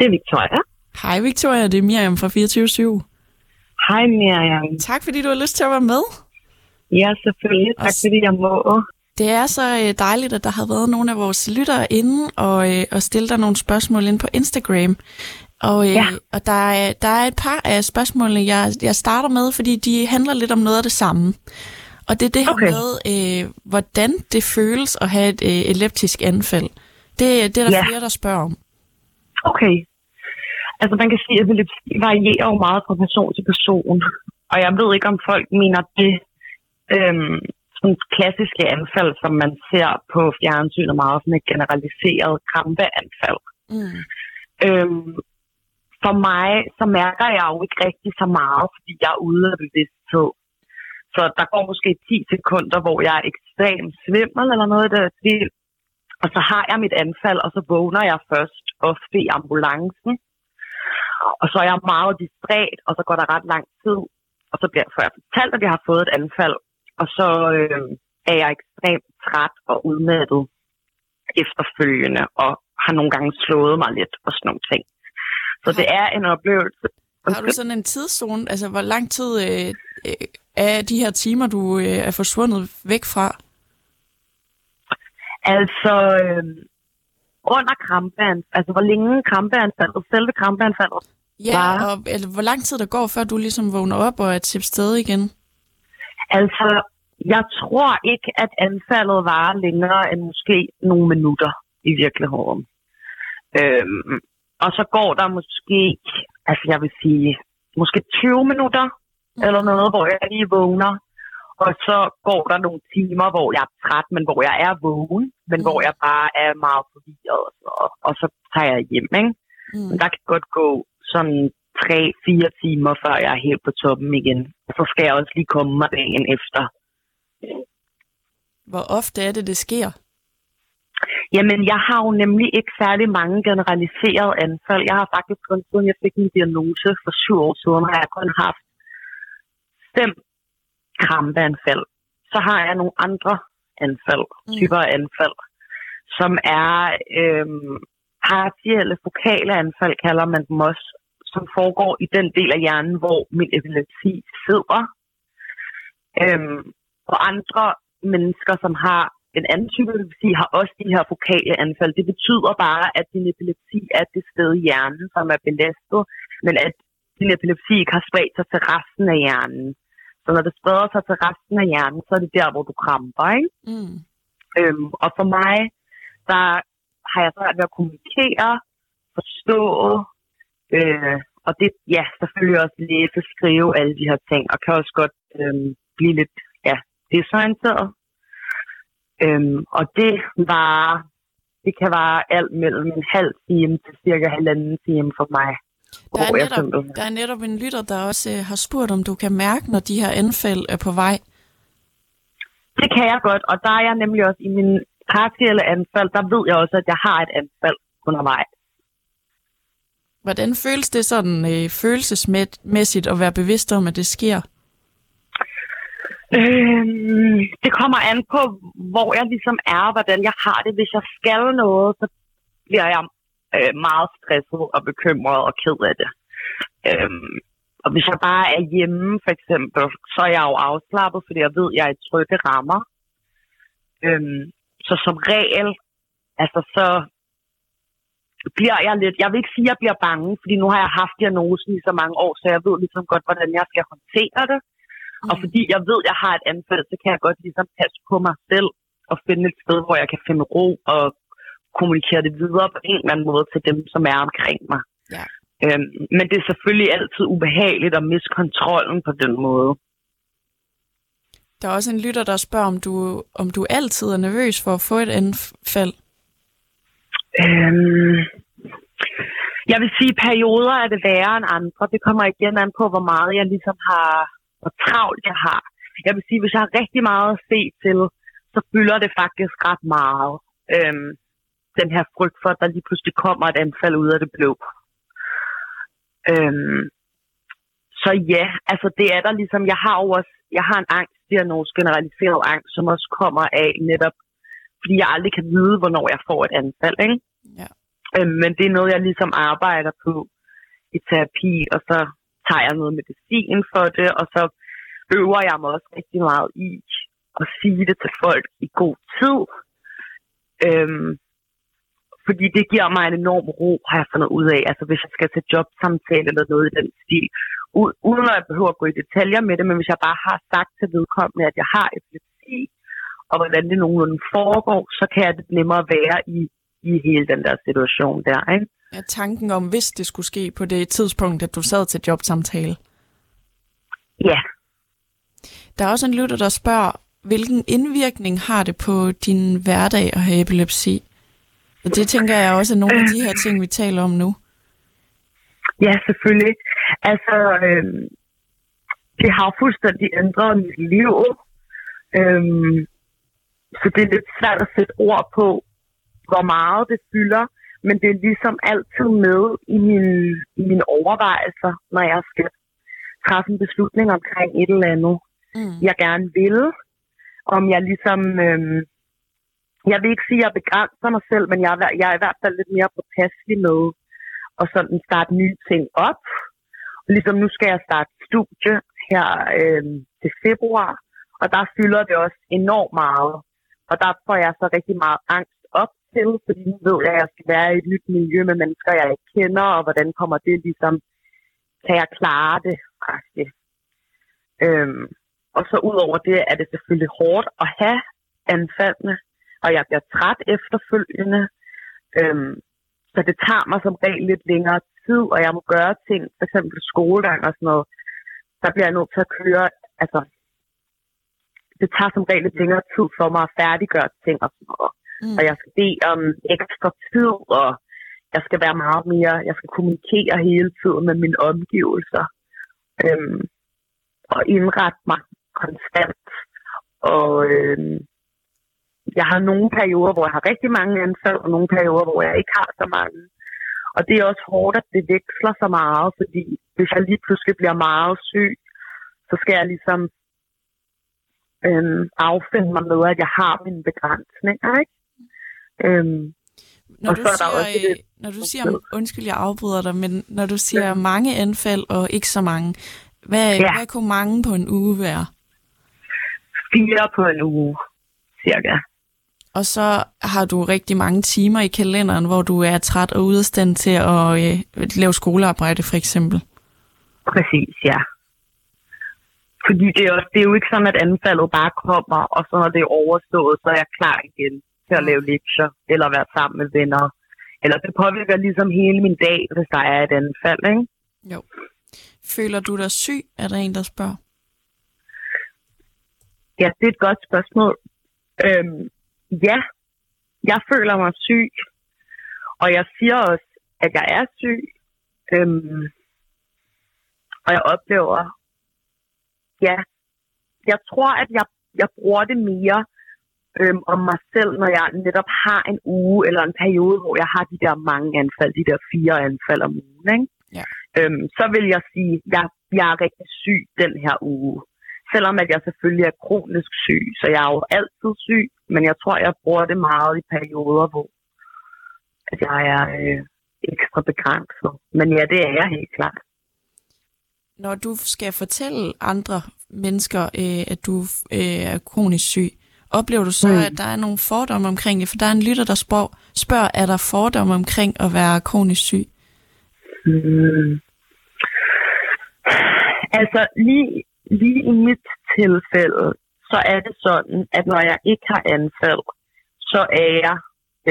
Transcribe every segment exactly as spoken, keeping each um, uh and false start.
Det er Victoria. Hej Victoria, det er Miriam fra fireogtyve syv. Hej Miriam. Tak fordi du har lyst til at være med. Ja, selvfølgelig. Tak fordi jeg må. Det er så dejligt, at der har været nogle af vores lyttere inde og, øh, og stille dig nogle spørgsmål ind på Instagram. Og, øh, ja. og der, er, der er et par af spørgsmålene, jeg, jeg starter med, fordi de handler lidt om noget af det samme. Og det er det her okay. med, øh, hvordan det føles at have et øh, epileptisk anfald. Det, det er der ja. flere, der spørger om. Okay. Altså man kan sige, at epilepsi varierer jo meget fra person til person. Og jeg ved ikke, om folk mener det øhm, sådan klassiske anfald, som man ser på fjernsyn og meget sådan et generaliseret krampeanfald. Mm. Øhm, for mig, så mærker jeg jo ikke rigtig så meget, fordi jeg er ude af bevidsthed. Så der går måske ti sekunder, hvor jeg er ekstremt svimmel eller noget der til. Og så har jeg mit anfald, og så vågner jeg først ofte i ambulancen. Og så er jeg meget distræt, og så går der ret lang tid. Og så får jeg fortalt, at jeg har fået et anfald. Og så øh, er jeg ekstremt træt og udmattet efterfølgende, og har nogle gange slået mig lidt og sådan nogle ting. Så det er en oplevelse. Har du sådan en tidszone? Altså, hvor lang tid øh, øh, er de her timer, du øh, er forsvundet væk fra? Altså, øh, under krampeanfaldet, altså hvor længe krampeanfaldet, selve krampeanfaldet ja, var. Ja, og altså, hvor lang tid der går, før du ligesom vågner op og er til stede igen? Altså, jeg tror ikke, at anfaldet varer længere end måske nogle minutter i virkeligheden. Øhm, og så går der måske, altså jeg vil sige, måske tyve minutter mm. eller noget, hvor jeg lige vågner. Og så går der nogle timer, hvor jeg er træt, men hvor jeg er vågen, men mm. hvor jeg bare er meget forvirret, og, og så tager jeg hjem, ikke? Mm. Men der kan godt gå sådan tre til fire timer, før jeg er helt på toppen igen. Og så skal jeg også lige komme mig dagen efter. Hvor ofte er det, det sker? Jamen, jeg har jo nemlig ikke særlig mange generaliserede anfald. Jeg har faktisk kun, siden jeg fik en diagnose for syv år siden, har jeg kun haft fem krampeanfald. Så har jeg nogle andre anfald, mm. typer af anfald, som er øhm, partielle fokale anfald, kalder man dem også, som foregår i den del af hjernen, hvor min epilepsi sidder. Øhm, og andre mennesker, som har en anden type epilepsi, har også de her fokale anfald. Det betyder bare, at din epilepsi er det sted i hjernen, som er belastet, men at din epilepsi ikke har spredt sig til resten af hjernen. Så når det spreder sig til resten af hjernen, så er det der, hvor du kramper, ikke? Mm. Øhm, og for mig, der har jeg svært ved at kommunikere, forstå, øh, og det, ja, selvfølgelig også læse, skrive, alle de her ting, og kan også godt øh, blive lidt, ja, desorienteret. Øhm, og det var, det kan vare alt mellem en halv time til cirka halvanden time for mig. Der er, netop, der er netop en lytter, der også øh, har spurgt, om du kan mærke, når de her anfald er på vej. Det kan jeg godt, og der er jeg nemlig også i min partielle anfald, der ved jeg også, at jeg har et anfald undervejs. Hvordan føles det sådan øh, følelsesmæssigt at være bevidst om, at det sker? Øhm, det kommer an på, hvor jeg ligesom er, hvordan jeg har det. Hvis jeg skal noget, så bliver jeg meget stresset og bekymret og ked af det. Øhm, og hvis jeg bare er hjemme, for eksempel, så er jeg jo afslappet, fordi jeg ved, at jeg er i trygge rammer. Øhm, så som regel, altså så bliver jeg lidt, jeg vil ikke sige, at jeg bliver bange, fordi nu har jeg haft diagnosen i så mange år, så jeg ved ligesom godt, hvordan jeg skal håndtere det. Mm. Og fordi jeg ved, at jeg har et anfald, så kan jeg godt ligesom passe på mig selv og finde et sted, hvor jeg kan finde ro og kommunikere det videre på en eller anden måde til dem, som er omkring mig. Ja. Øhm, men det er selvfølgelig altid ubehageligt at miste kontrollen på den måde. Der er også en lytter, der spørger, om du, om du altid er nervøs for at få et anfald? Øhm, jeg vil sige, perioder er det værre end andre. Det kommer igen an på, hvor meget jeg ligesom har, hvor travlt jeg har. Jeg vil sige, hvis jeg har rigtig meget at se til, så fylder det faktisk ret meget. Øhm, den her frygt for, at der lige pludselig kommer et anfald ud af det blå. Øhm, så ja, altså det er der ligesom, jeg har også, jeg har en angstdiagnose, generaliseret angst, som også kommer af netop, fordi jeg aldrig kan vide, hvornår jeg får et anfald, ikke? Ja. Øhm, men det er noget, jeg ligesom arbejder på i terapi, og så tager jeg noget medicin for det, og så øver jeg mig også rigtig meget i at sige det til folk i god tid. Øhm, fordi det giver mig en enorm ro, har jeg fundet ud af. Altså hvis jeg skal til jobsamtale eller noget i den stil, u- uden at jeg behøver at gå i detaljer med det, men hvis jeg bare har sagt til vedkommende, at jeg har epilepsi, og hvordan det nogenlunde foregår, så kan jeg det nemmere være i, i hele den der situation der, ikke? Ja, tanken om, hvis det skulle ske på det tidspunkt, at du sad til jobsamtale. Ja. Der er også en lytter, der spørger, hvilken indvirkning har det på din hverdag at have epilepsi? Og det tænker jeg også er nogle af de her ting, vi taler om nu. Ja, selvfølgelig. Altså, øh, det har fuldstændig ændret mit liv. Øh, så det er lidt svært at sætte ord på, hvor meget det fylder. Men det er ligesom altid med i mine, i mine overvejelser, når jeg skal træffe en beslutning omkring et eller andet, mm. jeg gerne vil. Om jeg ligesom... Øh, Jeg vil ikke sige, at jeg begrænser mig selv, men jeg er, jeg er i hvert fald lidt mere påpasselig med at sådan starte nye ting op. Og ligesom nu skal jeg starte studie her øh, til februar, og der fylder det også enormt meget. Og der får jeg så rigtig meget angst op til, fordi nu ved jeg, at jeg skal være i et nyt miljø med mennesker, jeg ikke kender, og hvordan kommer det ligesom, kan jeg klare det faktisk. Øhm, og så ud over det, er det selvfølgelig hårdt at have anfaldene. Og jeg bliver træt efterfølgende. Øhm, så det tager mig som regel lidt længere tid, og jeg må gøre ting, f.eks. skolegang og sådan noget. Der bliver jeg nødt til at køre, altså, det tager som regel lidt længere tid for mig at færdiggøre ting og sådan noget. Mm. Og jeg skal bede om ekstra tid, og jeg skal være meget mere, jeg skal kommunikere hele tiden med mine omgivelser. Øhm, og indrette mig konstant. Og... Øhm, Jeg har nogle perioder, hvor jeg har rigtig mange anfald, og nogle perioder, hvor jeg ikke har så mange. Og det er også hårdt, at det veksler så meget, fordi hvis jeg lige pludselig bliver meget syg, så skal jeg ligesom øhm, affinde mig med, at jeg har mine begrænsninger, ikke? Øhm, når, du siger, også øh, når du siger, undskyld, jeg afbryder dig, men når du siger ja. mange anfald og ikke så mange, hvad, ja. hvad kunne mange på en uge være? Fire på en uge, cirka. Og så har du rigtig mange timer i kalenderen, hvor du er træt og ude af stand til at øh, lave skolearbejde, for eksempel. Præcis, ja. Fordi det er, også, det er jo ikke sådan, at anfaldet bare kommer, og så når det er overstået, så er jeg klar igen til at lave lektier, eller være sammen med venner. Eller det påvirker ligesom hele min dag, hvis der er et anfald, ikke? Jo. Føler du dig syg, er der en, der spørger? Ja, det er et godt spørgsmål. Øhm, Ja, jeg føler mig syg, og jeg siger også, at jeg er syg, øhm, og jeg oplever, ja, jeg tror, at jeg, jeg bruger det mere øhm, om mig selv, når jeg netop har en uge eller en periode, hvor jeg har de der mange anfald, de der fire anfald om ugen, ikke? Ja. Øhm, så vil jeg sige, at jeg, jeg er rigtig syg den her uge. Selvom at jeg selvfølgelig er kronisk syg, så jeg er jo altid syg, men jeg tror, jeg bruger det meget i perioder, hvor at jeg er øh, ekstra begrænset. Men ja, det er jeg helt klart. Når du skal fortælle andre mennesker, øh, at du øh, er kronisk syg, oplever du så, mm. at der er nogle fordomme omkring det? For der er en lytter, der spørger, spørger er der fordomme omkring at være kronisk syg? Mm. Altså lige... Lige i mit tilfælde, så er det sådan, at når jeg ikke har anfald, så er jeg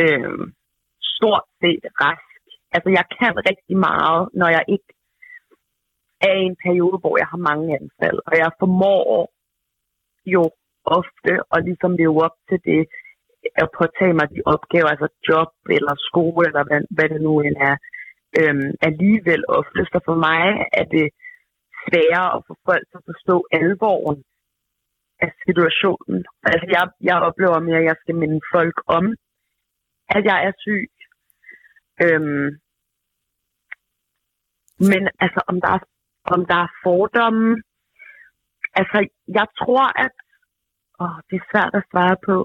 øh, stort set rask. Altså, jeg kan rigtig meget, når jeg ikke er i en periode, hvor jeg har mange anfald. Og jeg formår jo ofte at ligesom leve op til det, at påtage mig de opgaver, altså job eller skole, eller hvad, hvad det nu end er. Øh, alligevel ofte, så for mig er det sværere at få folk til at forstå alvoren af situationen. Altså, jeg, jeg oplever mere, at jeg skal minde folk om, at jeg er syg. Øhm, men altså, om der, er, om der er fordomme... Altså, jeg tror, at... Åh, det er svært at svare på.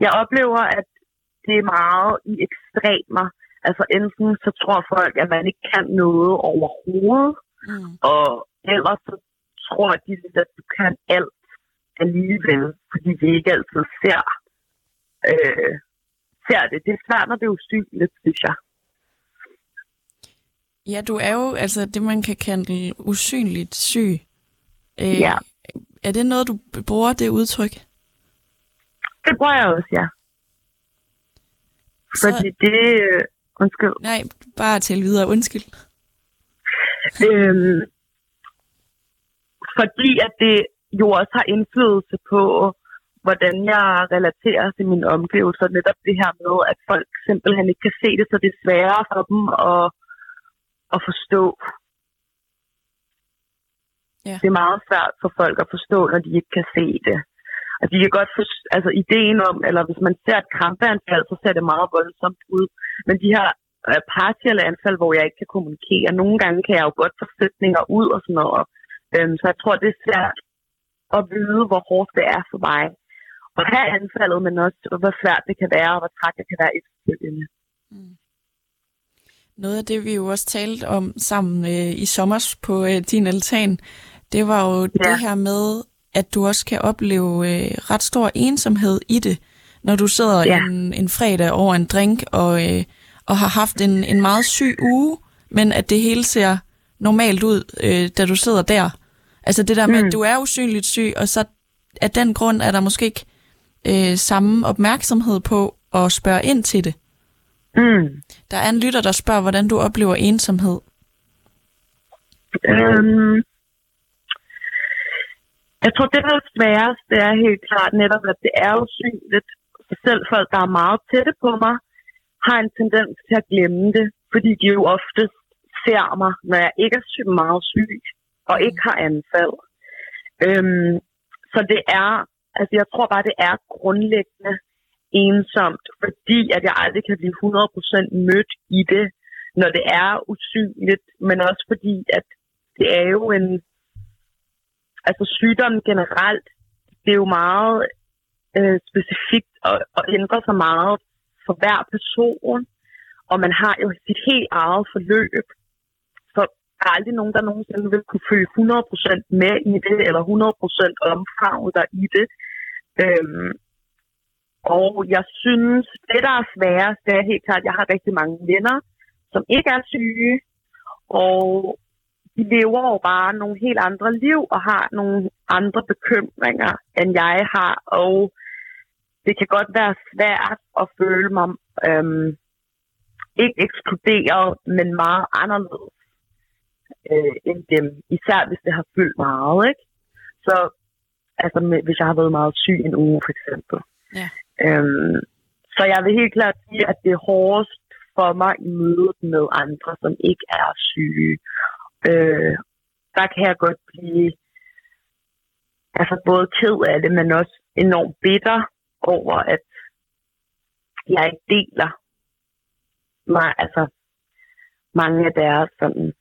Jeg oplever, at det er meget i ekstremer. Altså enten så tror folk, at man ikke kan noget overhovedet, mm. og ellers så tror de, at du kan alt alligevel, fordi de ikke altid ser, øh, ser det. Det er svært, når det er usynligt, synes jeg. Ja, du er jo altså det, man kan kalde usynligt syg. Øh, ja. Er det noget, du bruger, det udtryk? Det bruger jeg også, ja. Så... Fordi det... Øh, undskyld. Nej, bare til videre. Undskyld. øhm, fordi at det jo også har indflydelse på, hvordan jeg relaterer til mine omgivelser. Netop det her med, at folk simpelthen ikke kan se det, så det er sværere for dem at, at forstå. Ja. Det er meget svært for folk at forstå, når de ikke kan se det. Og de kan godt forstå, altså ideen om, eller hvis man ser et krampeanfald, så ser det meget voldsomt ud. Men de her øh, partielle anfald, hvor jeg ikke kan kommunikere, nogle gange kan jeg jo godt få sætninger ud og sådan noget. Øhm, så jeg tror, det er svært at vide, hvor hårdt det er for mig. Og have anfaldet, men også hvor svært det kan være, og hvor træt det kan være efterfølgende. Mm. Noget af det, vi jo også talte om sammen øh, i sommer på øh, din altan, det var jo ja. det her med... at du også kan opleve øh, ret stor ensomhed i det, når du sidder ja. en, en fredag over en drink og, øh, og har haft en, en meget syg uge, men at det hele ser normalt ud, øh, da du sidder der. Altså det der med, mm. at du er usynligt syg, og så af den grund er der måske ikke øh, samme opmærksomhed på at spørge ind til det. Mm. Der er en lytter, der spørger, hvordan du oplever ensomhed. Um. Jeg tror, det der er sværest, det er helt klart netop, at det er usynligt. Selv folk, der er meget tætte på mig, har en tendens til at glemme det, fordi de jo ofte ser mig, når jeg ikke er syg, meget syg, og ikke har anfald. Øhm, så det er, altså jeg tror bare, det er grundlæggende ensomt, fordi at jeg aldrig kan blive hundrede procent mødt i det, når det er usynligt, men også fordi, at det er jo en... Altså sygdommen generelt, det er jo meget øh, specifikt og, og ændrer sig meget for hver person. Og man har jo sit helt eget forløb. Så der er aldrig nogen, der nogensinde vil kunne følge hundrede procent med i det, eller hundrede procent omfavne dig i det. Øhm, og jeg synes, det der er sværest, det er helt klart, at jeg har rigtig mange venner, som ikke er syge. Og... de lever jo bare nogle helt andre liv og har nogle andre bekymringer, end jeg har. Og det kan godt være svært at føle mig øhm, ikke ekskluderet, men meget anderledes øh, end dem. Især hvis det har fyldt meget, ikke? Så altså, hvis jeg har været meget syg en uge, for eksempel. Ja. Øhm, så jeg vil helt klart sige, at det er hårdest for mig i mødet med andre, som ikke er syge. Øh, der kan jeg godt blive altså både ked af det, men også enormt bitter over, at jeg ikke deler mig, altså mange af deres sådan,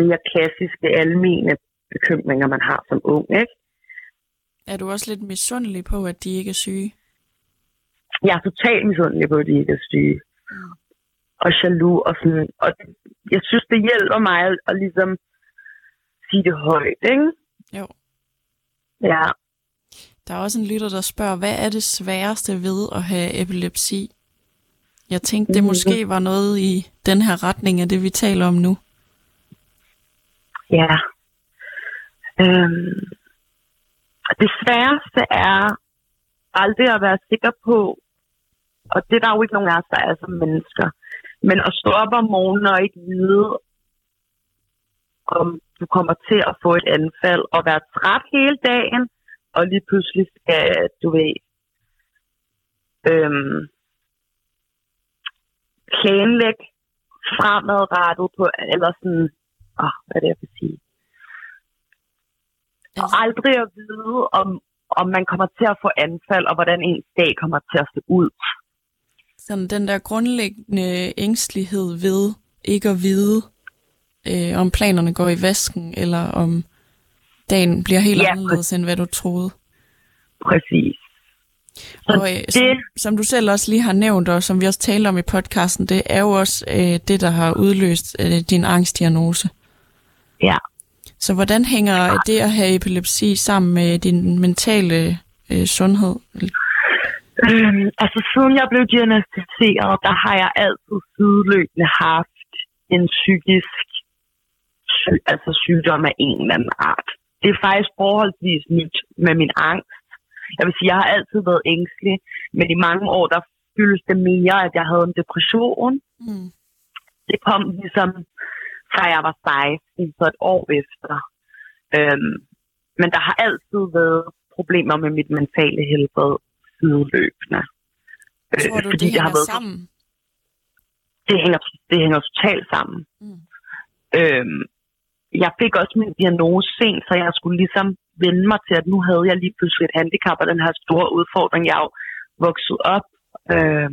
mere klassiske, almene bekymringer, man har som ung, ikke? Er du også lidt misundelig på, at de ikke er syge? Jeg er totalt misundelig på, at de ikke er syge. Og jaloux og sådan. Og jeg synes, det hjælper mig at, at ligesom sige det højt, ikke? Jo. Ja. Der er også en lytter, der spørger, hvad er det sværeste ved at have epilepsi? Jeg tænkte, det måske var noget i den her retning af det, vi taler om nu. Ja. Øhm. Det sværeste er aldrig at være sikker på, og det er der jo ikke nogen af os, der er som mennesker. Men at stå op om morgenen og ikke vide, om du kommer til at få et anfald, og være træt hele dagen, og lige pludselig skal du ved, øhm, planlægge fremadrettet på, eller sådan, åh, hvad er det, jeg vil sige? Og aldrig at vide, om, om man kommer til at få anfald, og hvordan ens dag kommer til at se ud. Sådan den der grundlæggende ængstelighed ved ikke at vide, øh, om planerne går i vasken, eller om dagen bliver helt ja, anderledes, end hvad du troede. Præcis. Og øh, som, som du selv også lige har nævnt, og som vi også talte om i podcasten, det er jo også øh, det, der har udløst øh, din angstdiagnose. Ja. Så hvordan hænger det at have epilepsi sammen med din mentale øh, sundhed? Øhm, altså siden jeg blev diagnosticeret, der har jeg altid sideløbende haft en psykisk sy- altså sygdom af en eller anden art. Det er faktisk forholdsvis nyt med min angst. Jeg vil sige, jeg har altid været ængstelig, men i mange år, der skyldes det mere, at jeg havde en depression. Mm. Det kom ligesom fra jeg var seksten, så et år efter. Øhm, men der har altid været problemer med mit mentale helbred sideløbende. Tror du, øh, det hænger været... sammen? Det hænger, det hænger totalt sammen. Mm. Øhm, jeg fik også min diagnose sent, så jeg skulle ligesom vende mig til, at nu havde jeg lige pludselig et handicap, og den her store udfordring, jeg jo voksede op øh,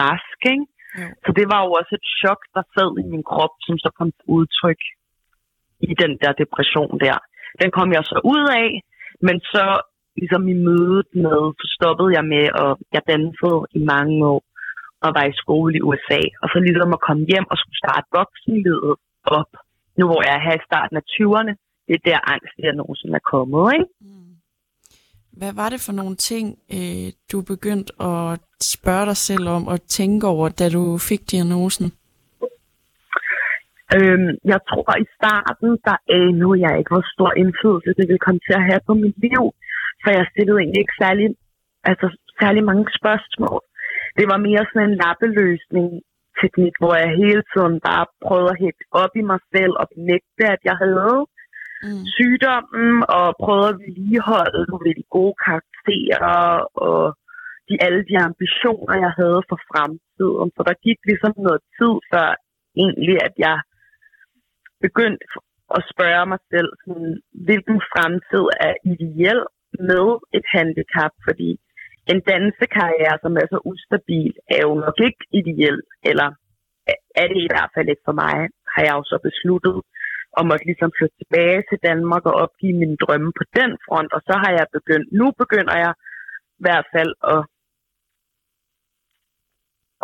rask, ikke? Mm. Så det var jo også et chok, der sad i min krop, som så kom til udtryk i den der depression der. Den kom jeg så ud af, men så ligesom i mødet med, stoppede jeg med, og jeg dansede i mange år, og var i skole i U S A, og så ligesom at komme hjem og skulle starte voksenlivet op. Nu hvor jeg er her i starten af tyverne, det er der angstdiagnosen er kommet, ikke? Hvad var det for nogle ting, du begyndte at spørge dig selv om og tænke over, da du fik diagnosen? Øhm, jeg tror i starten, der anede jeg ikke, hvor stor indflydelse det ville komme til at have på mit liv. Så jeg stillede egentlig ikke særlig, altså, særlig mange spørgsmål. Det var mere sådan en lappeløsning. Teknik, hvor jeg hele tiden bare prøvede at hætte op i mig selv og benægte, at jeg havde mm. sygdommen, og prøvede at vedligeholde de gode karakterer og de, alle de ambitioner, jeg havde for fremtiden. Så der gik ligesom noget tid før egentlig, at jeg begyndte at spørge mig selv, sådan, hvilken fremtid er ideel med et handicap, fordi en dansekarriere, som er så ustabil, er jo nok ikke ideelt, eller er det i hvert fald ikke for mig, har jeg jo så besluttet og måtte ligesom flytte tilbage til Danmark og opgive mine drømme på den front, og så har jeg begyndt, nu begynder jeg i hvert fald at,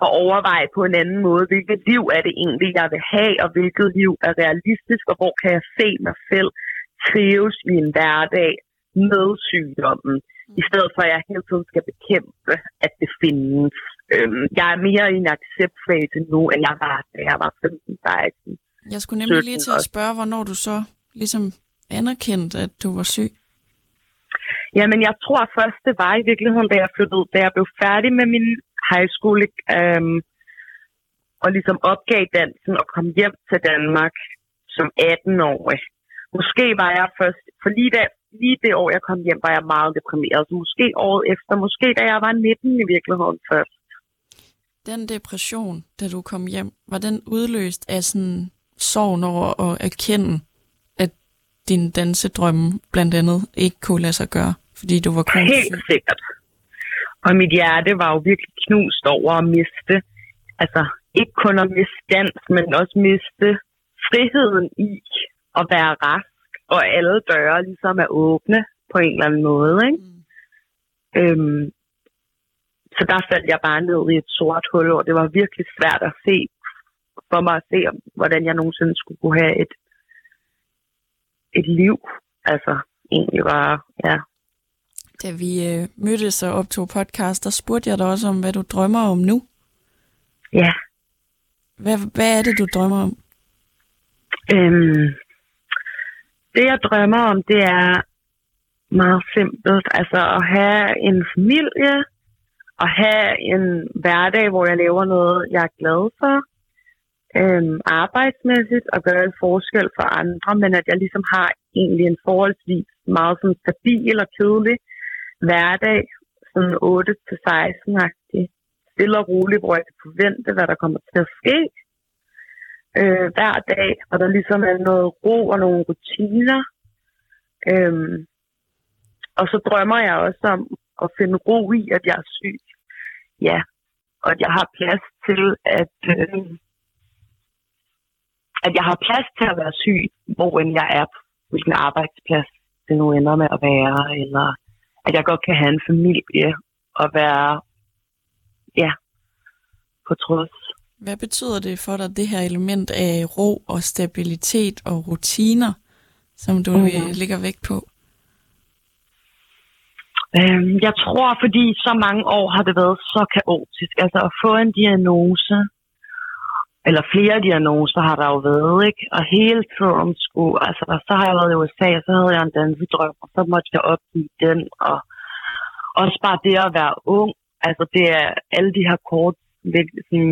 at overveje på en anden måde, hvilket liv er det egentlig, jeg vil have, og hvilket liv er realistisk, og hvor kan jeg se mig selv trives i en hverdag med sygdommen. I stedet for, at jeg hele tiden skal bekæmpe, at det findes. Øhm, jeg er mere i en accept-fase nu, end jeg var, da jeg var femten seksten. Jeg skulle nemlig lige til at spørge, hvornår du så ligesom anerkendte, at du var syg. Jamen, jeg tror først, det var i virkeligheden, da jeg flyttede ud, da jeg blev færdig med min high school, øhm, og ligesom opgav dansen og kom hjem til Danmark som atten-årig. Måske var jeg først, for lige da Lige det år, jeg kom hjem, var jeg meget deprimeret. Så måske året efter, måske da jeg var nitten i virkeligheden først. Den depression, da du kom hjem, var den udløst af sådan sorgen over at erkende, at din dansedrømme blandt andet ikke kunne lade sig gøre, fordi du var kronisk syg? Helt sikkert. Og mit hjerte var jo virkelig knust over at miste, altså ikke kun at miste dans, men også miste friheden i at være rask. Og alle døre ligesom er åbne på en eller anden måde, ikke? Mm. Øhm, så der faldt jeg bare ned i et sort hul, og det var virkelig svært at se for mig at se, hvordan jeg nogensinde skulle kunne have et, et liv. Altså, egentlig var, ja. Da vi øh, mødtes og optog podcast, der spurgte jeg dig også om, hvad du drømmer om nu. Ja. Hvad, hvad er det, du drømmer om? Øhm... Det, jeg drømmer om, det er meget simpelt. Altså at have en familie, og have en hverdag, hvor jeg laver noget, jeg er glad for, øhm, arbejdsmæssigt, og gøre en forskel for andre, men at jeg ligesom har egentlig en forholdsvis meget sådan stabil og kedelig hverdag, sådan otte til seksten-agtig, stille og roligt, hvor jeg kan forvente, hvad der kommer til at ske. Øh, hver dag, og der ligesom er noget ro og nogle rutiner. Øhm, og så drømmer jeg også om at finde ro i, at jeg er syg. Ja, og at jeg har plads til at øh, at jeg har plads til at være syg, hvor end jeg er, hvilken arbejdsplads det nu ender med at være, eller at jeg godt kan have en familie at være, ja, på trods. Hvad betyder det for dig, det her element af ro og stabilitet og rutiner, som du mm-hmm. lægger vægt på? Øhm, jeg tror, fordi så mange år har det været så kaotisk. Altså at få en diagnose, eller flere diagnoser har der jo været, ikke? Og hele tiden skulle, altså så har jeg været i U S A, og så havde jeg en dansedrøm, og så måtte jeg opgive den, og også bare det at være ung, altså det er alle de her kort, sådan,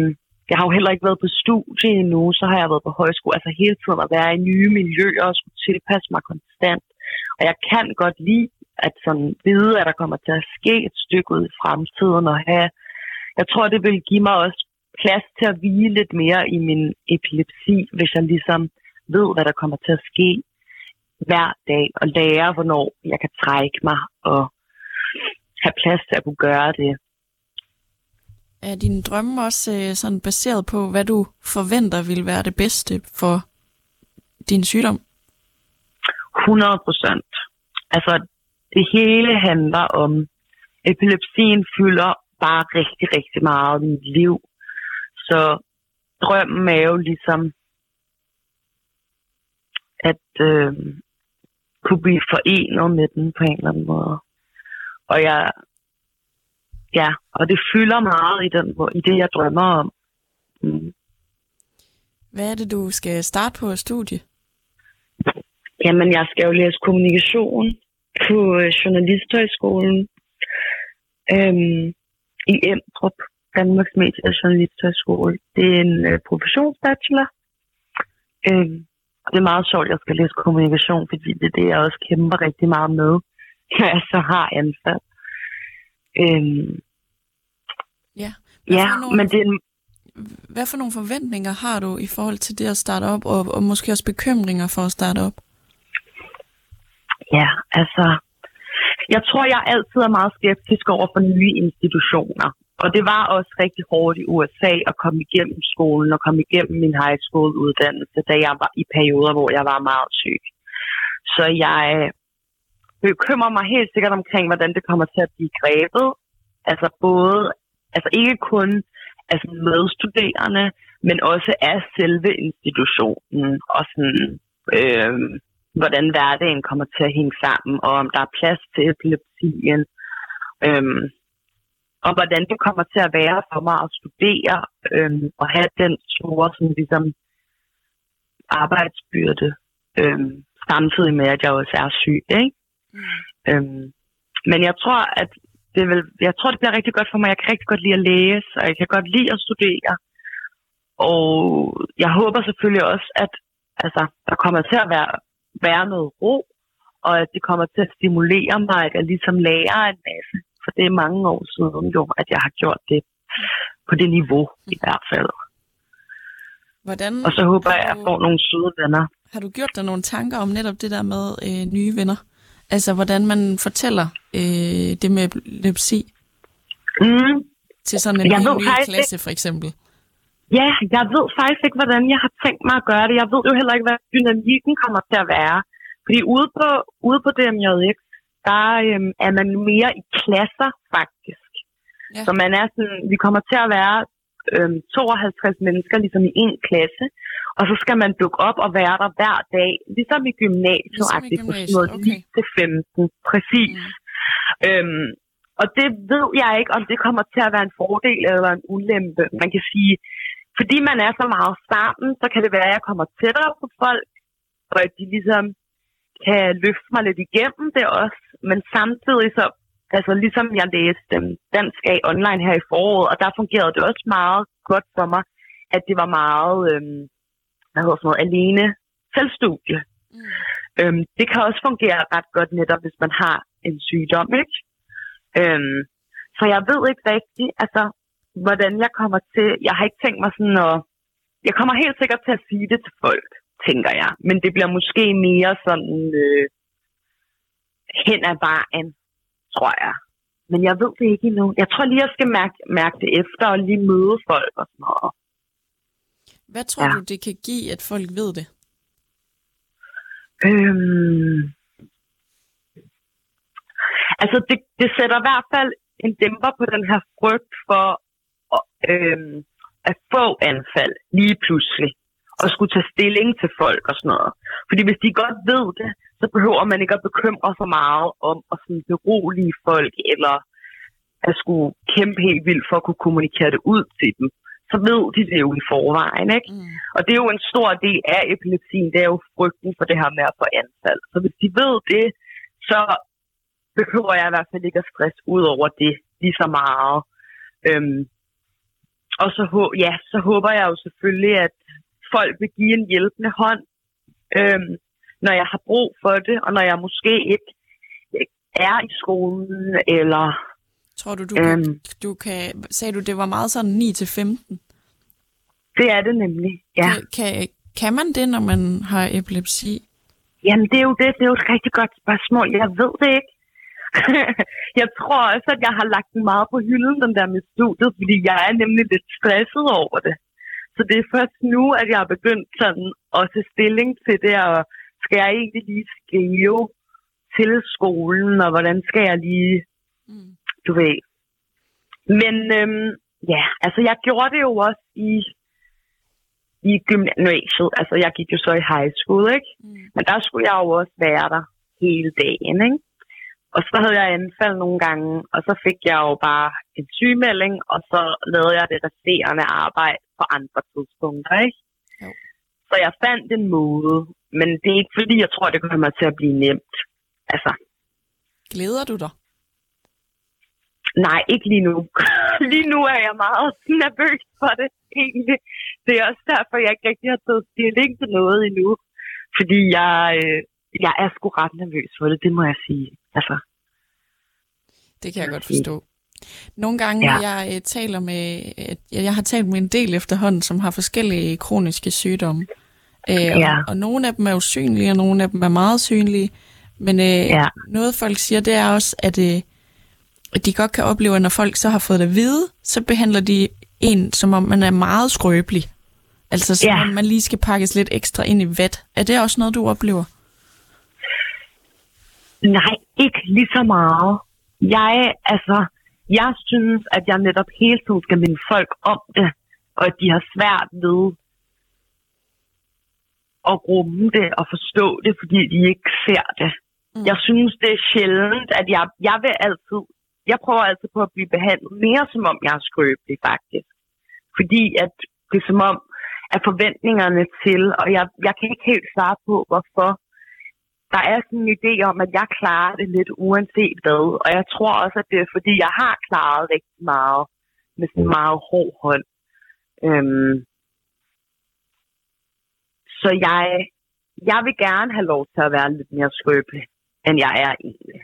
jeg har jo heller ikke været på studie endnu, så har jeg været på højskole, altså hele tiden at være i nye miljøer, og skulle tilpasse mig konstant, og jeg kan godt lide at sådan vide, at der kommer til at ske et stykke ud i fremtiden, og have, jeg tror det vil give mig også plads til at hvile lidt mere i min epilepsi, hvis jeg ligesom ved, hvad der kommer til at ske hver dag, og lære, hvornår jeg kan trække mig, og have plads til at kunne gøre det. Er dine drømme også sådan baseret på, hvad du forventer vil være det bedste for din sygdom? hundrede procent. Altså, det hele handler om, epilepsien fylder bare rigtig, rigtig meget i mit liv. Så drømmen er jo ligesom at øh, kunne blive forenet med den på en eller anden måde. Og jeg, ja, og det fylder meget i den, i det jeg drømmer om. Mm. Hvad er det du skal starte på at studie? Jamen, jeg skal jo læse kommunikation på Journalisthøjskolen øhm, i Emdrup. Danmarks Medie og Journalisthøjskole. Det er en øh, professionsbachelor. Øh, og det er meget sjovt, at jeg skal læse kommunikation, fordi det er det, jeg også kæmper rigtig meget med, når jeg så har ansat. Øh, ja, hvad ja nogle, men det er en... Hvad for nogle forventninger har du i forhold til det at starte op, og, og måske også bekymringer for at starte op? Ja, altså... Jeg tror, jeg altid er meget skeptisk over for nye institutioner. Og det var også rigtig hårdt i U S A at komme igennem skolen og komme igennem min high school uddannelse, da jeg var i perioder, hvor jeg var meget syg. Så jeg bekymrer mig helt sikkert omkring, hvordan det kommer til at blive grebet. Altså både, altså ikke kun altså medstuderende, men også af selve institutionen og sådan, øh, hvordan hverdagen kommer til at hænge sammen, og om der er plads til epilepsien. Øh, Og hvordan det kommer til at være for mig at studere øhm, og have den store sådan, ligesom, arbejdsbyrde, øhm, samtidig med, at jeg også er syg. Ikke? Mm. Øhm, men jeg tror, at det vil, jeg tror, det bliver rigtig godt for mig. Jeg kan rigtig godt lide at læse, og jeg kan godt lide at studere. Og jeg håber selvfølgelig også, at altså, der kommer til at være, være noget ro, og at det kommer til at stimulere mig, at jeg ligesom lærer en masse. For det er mange år siden, jo, at jeg har gjort det på det niveau i hvert fald. Hvordan og så håber jeg, at jeg får nogle søde venner. Har du gjort dig nogle tanker om netop det der med øh, nye venner? Altså, hvordan man fortæller øh, det med epilepsi mm. til sådan en ny, ny klasse, for eksempel? Ja, jeg ved faktisk ikke, hvordan jeg har tænkt mig at gøre det. Jeg ved jo heller ikke, hvad dynamikken kommer til at være. Fordi ude på, ude på D M J X, der øhm, er man mere i klasser, faktisk. Ja. Så man er sådan, vi kommer til at være øhm, tooghalvtreds mennesker, ligesom i en klasse, og så skal man dukke op og være der hver dag, ligesom i gymnasieagtigt, på sådan noget ni til femten, præcis. Ja. Øhm, og det ved jeg ikke, om det kommer til at være en fordel eller en ulempe. Man kan sige, fordi man er så meget sammen, så kan det være, at jeg kommer tættere på folk, og at de ligesom kan løfte mig lidt igennem det også, men samtidig så, altså ligesom jeg læste dansk af online her i foråret, og der fungerede det også meget godt for mig, at det var meget, øhm, hvad hedder sådan noget, alene selvstudie. Mm. Øhm, det kan også fungere ret godt netop, hvis man har en sygdom, ikke? Øhm, så jeg ved ikke rigtigt, altså, hvordan jeg kommer til, jeg har ikke tænkt mig sådan at, jeg kommer helt sikkert til at sige det til folk, tænker jeg. Men det bliver måske mere sådan øh, hen ad vejen, tror jeg. Men jeg ved det ikke endnu. Jeg tror lige, jeg skal mærke, mærke det efter og lige møde folk og sådan noget. Hvad tror ja. du, det kan give, at folk ved det? Øhm, altså, det, det sætter i hvert fald en dæmper på den her frygt for øh, at få anfald lige pludselig, og skulle tage stilling til folk og sådan noget. Fordi hvis de godt ved det, så behøver man ikke at bekymre sig meget om at sådan berolige folk, eller at skulle kæmpe helt vildt for at kunne kommunikere det ud til dem. Så ved de det jo i forvejen, ikke? Mm. Og det er jo en stor del af epilepsien, det er jo frygten for det her med at få anfald. Så hvis de ved det, så behøver jeg i hvert fald ikke at stresse ud over det lige så meget. Øhm, og så, ja, så håber jeg jo selvfølgelig, at folk vil give en hjælpende hånd, øhm, når jeg har brug for det, og når jeg måske ikke er i skolen, eller... Tror du, du, øhm, du kan... Sagde du, det var meget sådan ni til femten? Det er det nemlig, ja. Kan, kan, kan man det, når man har epilepsi? Jamen, det er jo det. Det er jo et rigtig godt spørgsmål. Jeg ved det ikke. Jeg tror også, at jeg har lagt den meget på hylden, den der med studiet, fordi jeg er nemlig lidt stresset over det. Så det er først nu, at jeg har begyndt sådan at tage stilling til det, og skal jeg egentlig lige skrive til skolen, og hvordan skal jeg lige... Mm. Du ved. Men øhm, ja, altså jeg gjorde det jo også i, i gymnasiet. Altså jeg gik jo så i high school, ikke? Mm. Men der skulle jeg jo også være der hele dagen, ikke? Og så havde jeg anfald nogle gange, og så fik jeg jo bare en sygemelding, og så lavede jeg det resterende arbejde på andre tidspunkter, ikke? Jo. Så jeg fandt en måde, men det er ikke fordi, jeg tror, det kommer til at blive nemt. Altså. Glæder du dig? Nej, ikke lige nu. Lige nu er jeg meget nervøs for det, egentlig. Det er også derfor, jeg ikke rigtig har taget stilling til noget endnu. Fordi jeg, øh, jeg er sgu ret nervøs for det, det må jeg sige. Altså. Det kan jeg godt forstå. Nogle gange, ja. jeg øh, taler med, øh, jeg har talt med en del efterhånden, som har forskellige kroniske sygdomme. Øh, ja. og, og nogle af dem er usynlige, og nogle af dem er meget synlige. Men øh, ja. noget folk siger, det er også, at... Øh, de godt kan opleve, at når folk så har fået det at vide, så behandler de en, som om man er meget skrøbelig. Altså, som om yeah. man lige skal pakkes lidt ekstra ind i vat. Er det også noget, du oplever? Nej, ikke lige så meget. Jeg, altså, jeg synes, at jeg netop hele tiden skal minde folk om det, og at de har svært ved at rumme det og forstå det, fordi de ikke ser det. Mm. Jeg synes, det er sjældent, at jeg, jeg vil altid Jeg prøver altid på at blive behandlet mere, som om jeg er skrøbelig, faktisk. Fordi at det er som om, at forventningerne til, og jeg, jeg kan ikke helt svare på, hvorfor. Der er sådan en idé om, at jeg klarer det lidt uanset hvad. Og jeg tror også, at det er fordi, jeg har klaret rigtig meget med sådan meget hård hånd. Øhm. Så jeg, jeg vil gerne have lov til at være lidt mere skrøbelig, end jeg er egentlig.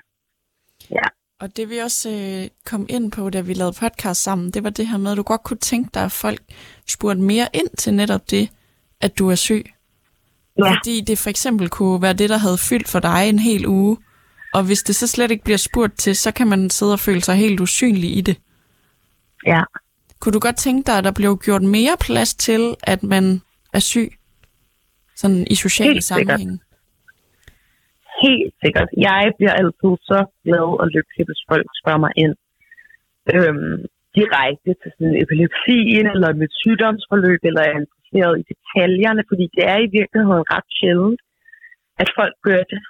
Ja. Og det vi også øh, kom ind på, da vi lavede podcast sammen, det var det her med, at du godt kunne tænke dig, at folk spurgte mere ind til netop det, at du er syg. Ja. Fordi det for eksempel kunne være det, der havde fyldt for dig en hel uge. Og hvis det så slet ikke bliver spurgt til, så kan man sidde og føle sig helt usynlig i det. Ja. Kunne du godt tænke dig, at der blev gjort mere plads til, at man er syg? Sådan i sociale sammenhænge? Helt sikkert. Jeg bliver altid så glad og lykkelig, hvis folk spørger mig ind øhm, direkte til sådan epilepsien eller mit sygdomsforløb, eller er interesseret i detaljerne, fordi det er i virkeligheden ret sjældent, at folk gør det.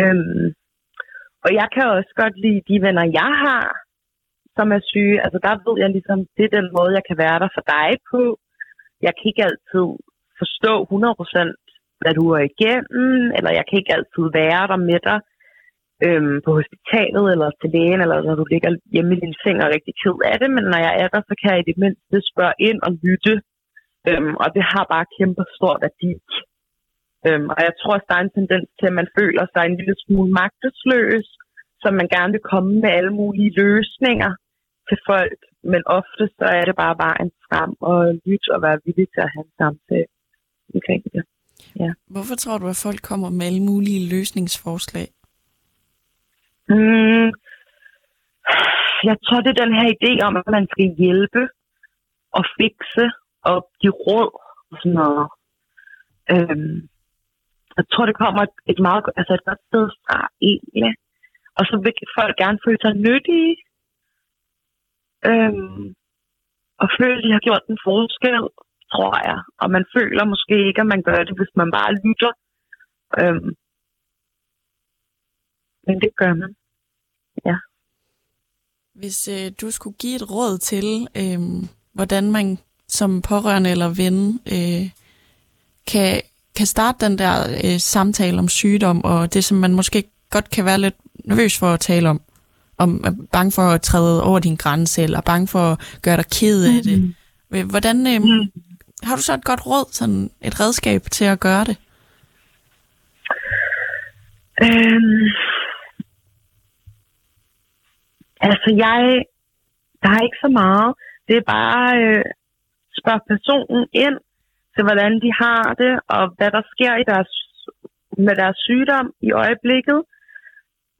Øhm, og jeg kan også godt lide de venner, jeg har, som er syge. Altså der ved jeg ligesom, det er den måde, jeg kan være der for dig på. Jeg kan ikke altid forstå hundrede procent, hvad du er igennem, eller jeg kan ikke altid være der med dig øhm, på hospitalet, eller til lægen, eller når du ligger hjemme i din seng og er rigtig ked af det, men når jeg er der, så kan jeg i det mindste spørge ind og lytte, øhm, og det har bare kæmpe stort værdi. Øhm, og jeg tror også, der er en tendens til, at man føler sig en lille smule magtesløs, så man gerne vil komme med alle mulige løsninger til folk, men ofte så er det bare vejen frem og lytte og være villig til at have en samtale omkring det. Ja. Hvorfor tror du, at folk kommer med alle mulige løsningsforslag? Mm, jeg tror, det er den her idé om, at man skal hjælpe og fikse og give råd og sådan noget. Øhm, jeg tror, det kommer et meget altså et godt sted fra egentlig. Og så vil folk gerne føle sig nyttige. Øhm, og føler, at de har gjort en forskel, tror jeg. Og man føler måske ikke, at man gør det, hvis man bare lytter. Øhm, men det gør man. Ja. Hvis øh, du skulle give et råd til, øh, hvordan man som pårørende eller ven øh, kan, kan starte den der øh, samtale om sygdom, og det, som man måske godt kan være lidt nervøs for at tale om, om er bange for at træde over din grænse, eller bange for at gøre dig ked af det. Hvordan, øh, mm. har du så et godt råd, sådan et redskab til at gøre det? Øhm. Altså, jeg, der er ikke så meget. Det er bare øh, spørg personen ind til, hvordan de har det, og hvad der sker i deres, med deres sygdom i øjeblikket.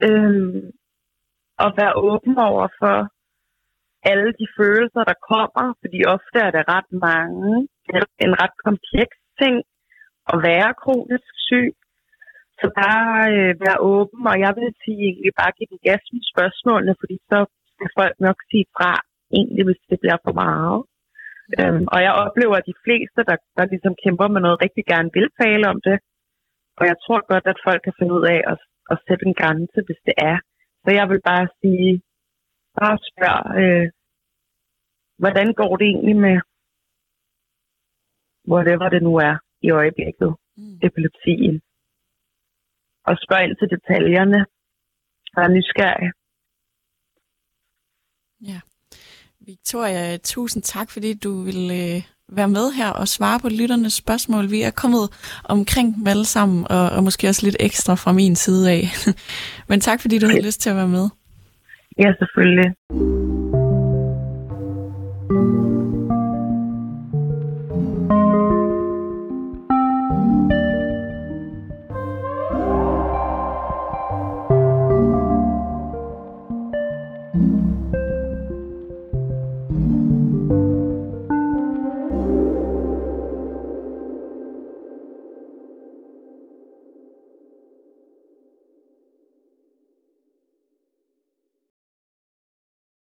Øhm, og være åben over for alle de følelser, der kommer, fordi ofte er det ret mange. Det er en ret kompleks ting at være kronisk syg. Så bare øh, være åben, og jeg vil sige egentlig bare give den gas med spørgsmålene, fordi så skal folk nok sige fra, egentlig, hvis det bliver for meget. Øhm, og jeg oplever, at de fleste, der, der ligesom kæmper med noget, rigtig gerne vil tale om det. Og jeg tror godt, at folk kan finde ud af at, at sætte en grænse, hvis det er. Så jeg vil bare sige, bare spørg, øh, hvordan går det egentlig med, whatever det nu er i øjeblikket, mm. epilepsien. Og spørg ind til detaljerne. Jeg er nysgerrig. Ja. Victoria, tusind tak, fordi du ville være med her og svare på lytternes spørgsmål. Vi er kommet omkring dem alle sammen, og, og måske også lidt ekstra fra min side af. Men tak, fordi du havde lyst til at være med. Ja, selvfølgelig.